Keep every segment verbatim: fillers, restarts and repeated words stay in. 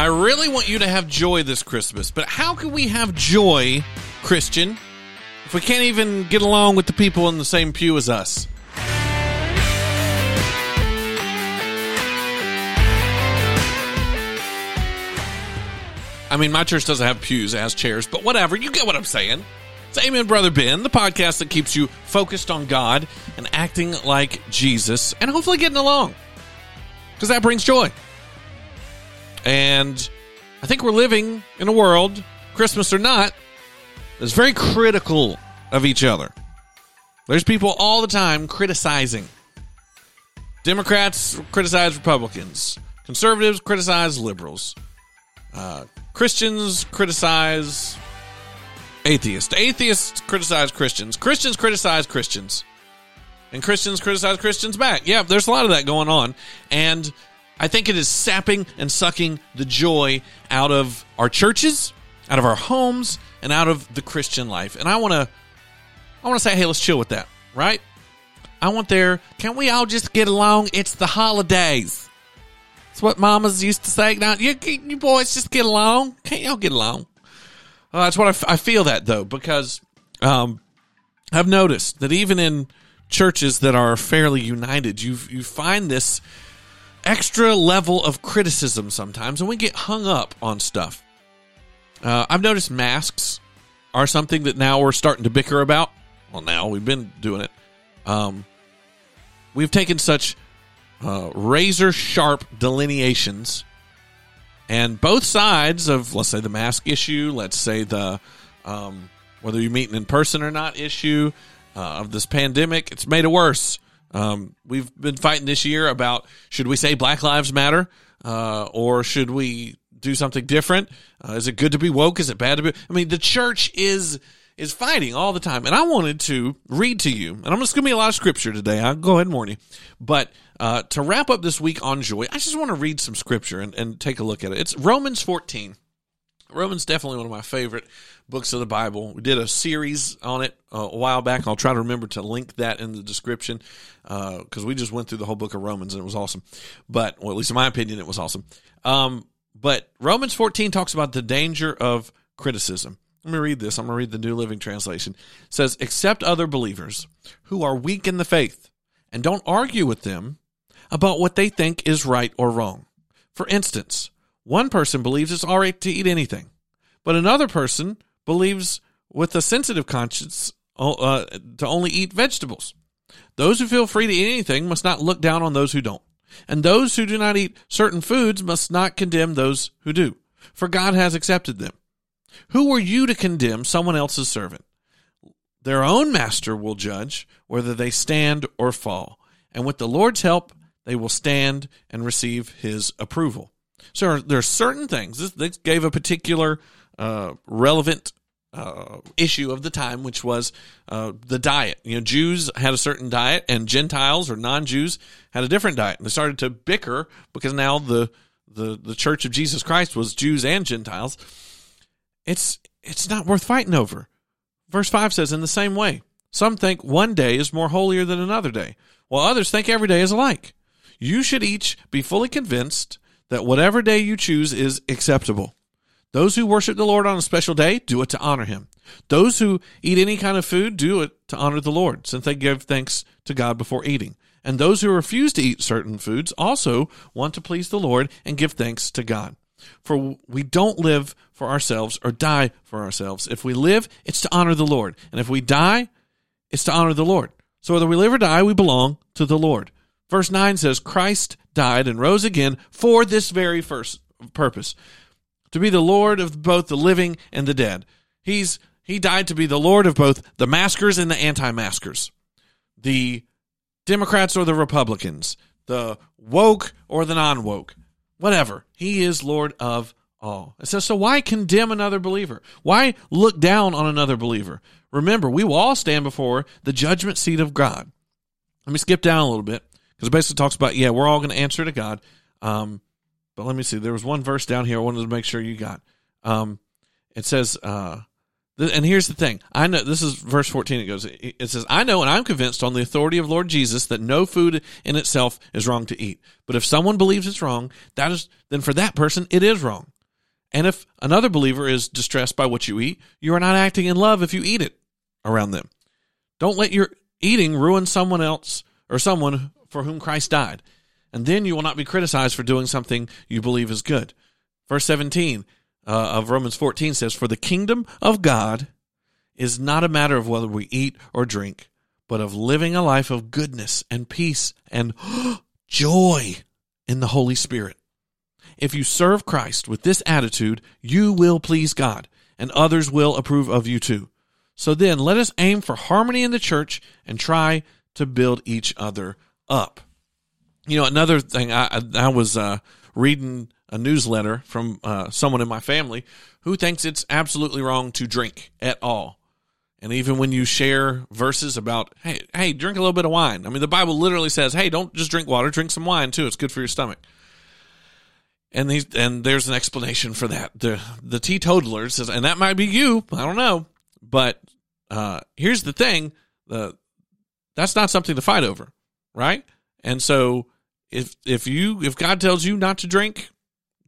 I really want you to have joy this Christmas, but how can we have joy, Christian, if we can't even get along with the people in the same pew as us? I mean, my church doesn't have pews, it has chairs, but whatever, you get what I'm saying. It's Amen Brother Ben, the podcast that keeps you focused on God and acting like Jesus and hopefully getting along, because that brings joy. And I think we're living in a world, Christmas or not, that's very critical of each other. There's people all the time criticizing. Democrats criticize Republicans. Conservatives criticize liberals. Uh, Christians criticize atheists. Atheists criticize Christians. Christians criticize Christians. And Christians criticize Christians back. Yeah, there's a lot of that going on. And I think it is sapping and sucking the joy out of our churches, out of our homes, and out of the Christian life. And I want to I want to say, hey, let's chill with that, right? I want there, can we all just get along? It's the holidays. That's what mamas used to say. Now, you, you boys just get along. Can't y'all get along? Uh, that's what I, f- I feel that, though, because um, I've noticed that even in churches that are fairly united, you you find this extra level of criticism sometimes, and we get hung up on stuff. Uh, I've noticed masks are something that now we're starting to bicker about. Well, now we've been doing it. Um, we've taken such uh, razor sharp delineations, and both sides of, let's say, the mask issue, let's say the um, whether you're meeting in person or not issue uh, of this pandemic, it's made it worse. Um, we've been fighting this year about, should we say Black Lives Matter, uh, or should we do something different? Uh, is it good to be woke? Is it bad to be? I mean, the church is, is fighting all the time. And I wanted to read to you, and I'm just going to be a lot of scripture today. I'll go ahead and warn you. But, uh, to wrap up this week on joy, I just want to read some scripture and, and take a look at it. It's Romans fourteen. Romans definitely one of my favorite books of the Bible. We did a series on it uh, a while back. I'll try to remember to link that in the description because uh, we just went through the whole book of Romans, and it was awesome. But, well, at least in my opinion, it was awesome. Um, but Romans fourteen talks about the danger of criticism. Let me read this. I'm going to read the New Living Translation. It says, "Accept other believers who are weak in the faith, and don't argue with them about what they think is right or wrong. For instance, one person believes it's all right to eat anything, but another person believes with a sensitive conscience uh, to only eat vegetables. Those who feel free to eat anything must not look down on those who don't, and those who do not eat certain foods must not condemn those who do, for God has accepted them. Who are you to condemn someone else's servant? Their own master will judge whether they stand or fall, and with the Lord's help, they will stand and receive his approval." So there are certain things. This, this gave a particular uh, relevant uh, issue of the time, which was uh, the diet. You know, Jews had a certain diet, and Gentiles or non-Jews had a different diet. And they started to bicker because now the the, the Church of Jesus Christ was Jews and Gentiles. It's it's not worth fighting over. Verse five says, "In the same way, some think one day is more holier than another day, while others think every day is alike. You should each be fully convinced that whatever day you choose is acceptable. Those who worship the Lord on a special day, do it to honor him. Those who eat any kind of food, do it to honor the Lord, since they give thanks to God before eating. And those who refuse to eat certain foods also want to please the Lord and give thanks to God. For we don't live for ourselves or die for ourselves. If we live, it's to honor the Lord. And if we die, it's to honor the Lord. So whether we live or die, we belong to the Lord." Verse nine says, "Christ died and rose again for this very first purpose, to be the Lord of both the living and the dead." He's He died to be the Lord of both the maskers and the anti-maskers, the Democrats or the Republicans, the woke or the non-woke, whatever. He is Lord of all. It says, so why condemn another believer? Why look down on another believer? Remember, we will all stand before the judgment seat of God. Let me skip down a little bit, because it basically talks about, yeah, we're all going to answer to God. Um, but let me see. There was one verse down here I wanted to make sure you got. Um, it says, uh, And here's the thing. I know this is verse fourteen. It goes, it says, I know and I'm convinced on the authority of Lord Jesus that no food in itself is wrong to eat. But if someone believes it's wrong, that is, then for that person, it is wrong. And if another believer is distressed by what you eat, you are not acting in love if you eat it around them. Don't let your eating ruin someone else or someone for whom Christ died. And then you will not be criticized for doing something you believe is good. Verse seventeen uh, of Romans fourteen says, for the kingdom of God is not a matter of whether we eat or drink, but of living a life of goodness and peace and joy in the Holy Spirit. If you serve Christ with this attitude, you will please God, and others will approve of you too. So then, let us aim for harmony in the church and try to build each other up. You know, another thing, I, I was uh, reading a newsletter from uh, someone in my family who thinks it's absolutely wrong to drink at all. And even when you share verses about, hey, hey, drink a little bit of wine. I mean, the Bible literally says, hey, don't just drink water, drink some wine too. It's good for your stomach. And these, and there's an explanation for that. The the teetotaler says, and that might be you, I don't know. But uh, here's the thing, uh, that's not something to fight over, right? And so if if you if God tells you not to drink,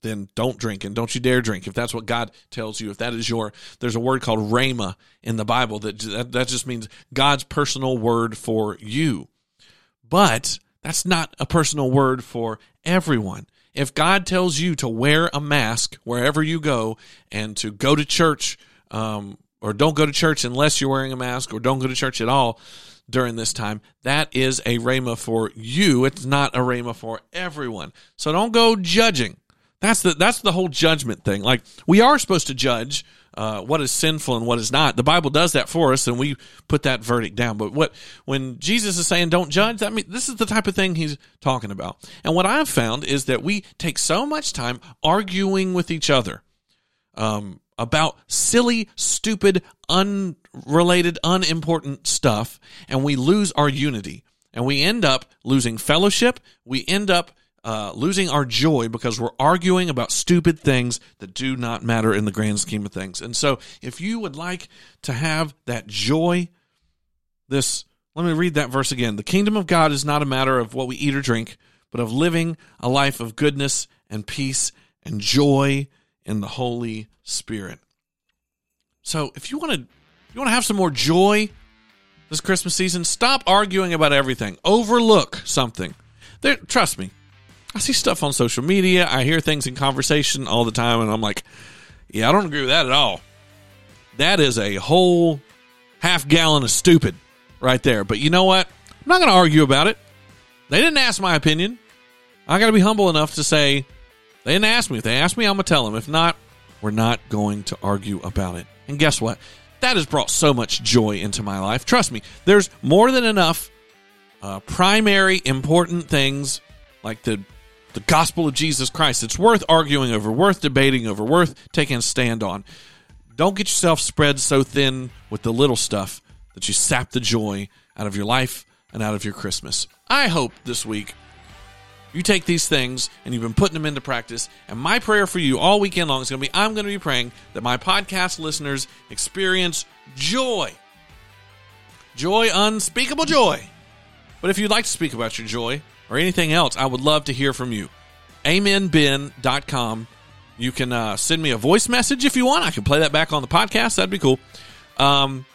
then don't drink and don't you dare drink. If that's what God tells you, if that is your, there's a word called rhema in the Bible that that just means God's personal word for you. But that's not a personal word for everyone. If God tells you to wear a mask wherever you go and to go to church um, or don't go to church unless you're wearing a mask or don't go to church at all during this time, that is a rhema for you. It's not a rhema for everyone. So don't go judging. That's the that's the whole judgment thing. Like, we are supposed to judge uh, what is sinful and what is not. The Bible does that for us, and we put that verdict down. But what when Jesus is saying don't judge, that means this is the type of thing he's talking about. And what I've found is that we take so much time arguing with each other um, about silly, stupid, unrelated, unimportant stuff, and we lose our unity. And we end up losing fellowship. We end up Uh, losing our joy because we're arguing about stupid things that do not matter in the grand scheme of things. And so if you would like to have that joy, this, let me read that verse again. The kingdom of God is not a matter of what we eat or drink, but of living a life of goodness and peace and joy in the Holy Spirit. So if you want to, you want to have some more joy this Christmas season, stop arguing about everything. Overlook something. There, trust me. I see stuff on social media. I hear things in conversation all the time, and I'm like, yeah, I don't agree with that at all. That is a whole half gallon of stupid right there. But you know what? I'm not going to argue about it. They didn't ask my opinion. I got to be humble enough to say, they didn't ask me. If they ask me, I'm going to tell them. If not, we're not going to argue about it. And guess what? That has brought so much joy into my life. Trust me, there's more than enough uh, primary important things like the The gospel of Jesus Christ. It's worth arguing over, worth debating over, worth taking a stand on. Don't get yourself spread so thin with the little stuff that you sap the joy out of your life and out of your Christmas. I hope this week you take these things and you've been putting them into practice. And my prayer for you all weekend long is going to be, I'm going to be praying that my podcast listeners experience joy. Joy, unspeakable joy. But if you'd like to speak about your joy, or anything else, I would love to hear from you. amen ben dot com. You can uh, send me a voice message if you want. I can play that back on the podcast. That'd be cool. Um,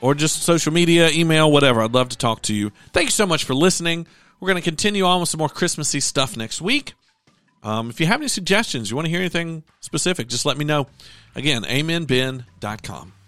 or just social media, email, whatever. I'd love to talk to you. Thank you so much for listening. We're going to continue on with some more Christmassy stuff next week. Um, if you have any suggestions, you want to hear anything specific, just let me know. Again, amen ben dot com.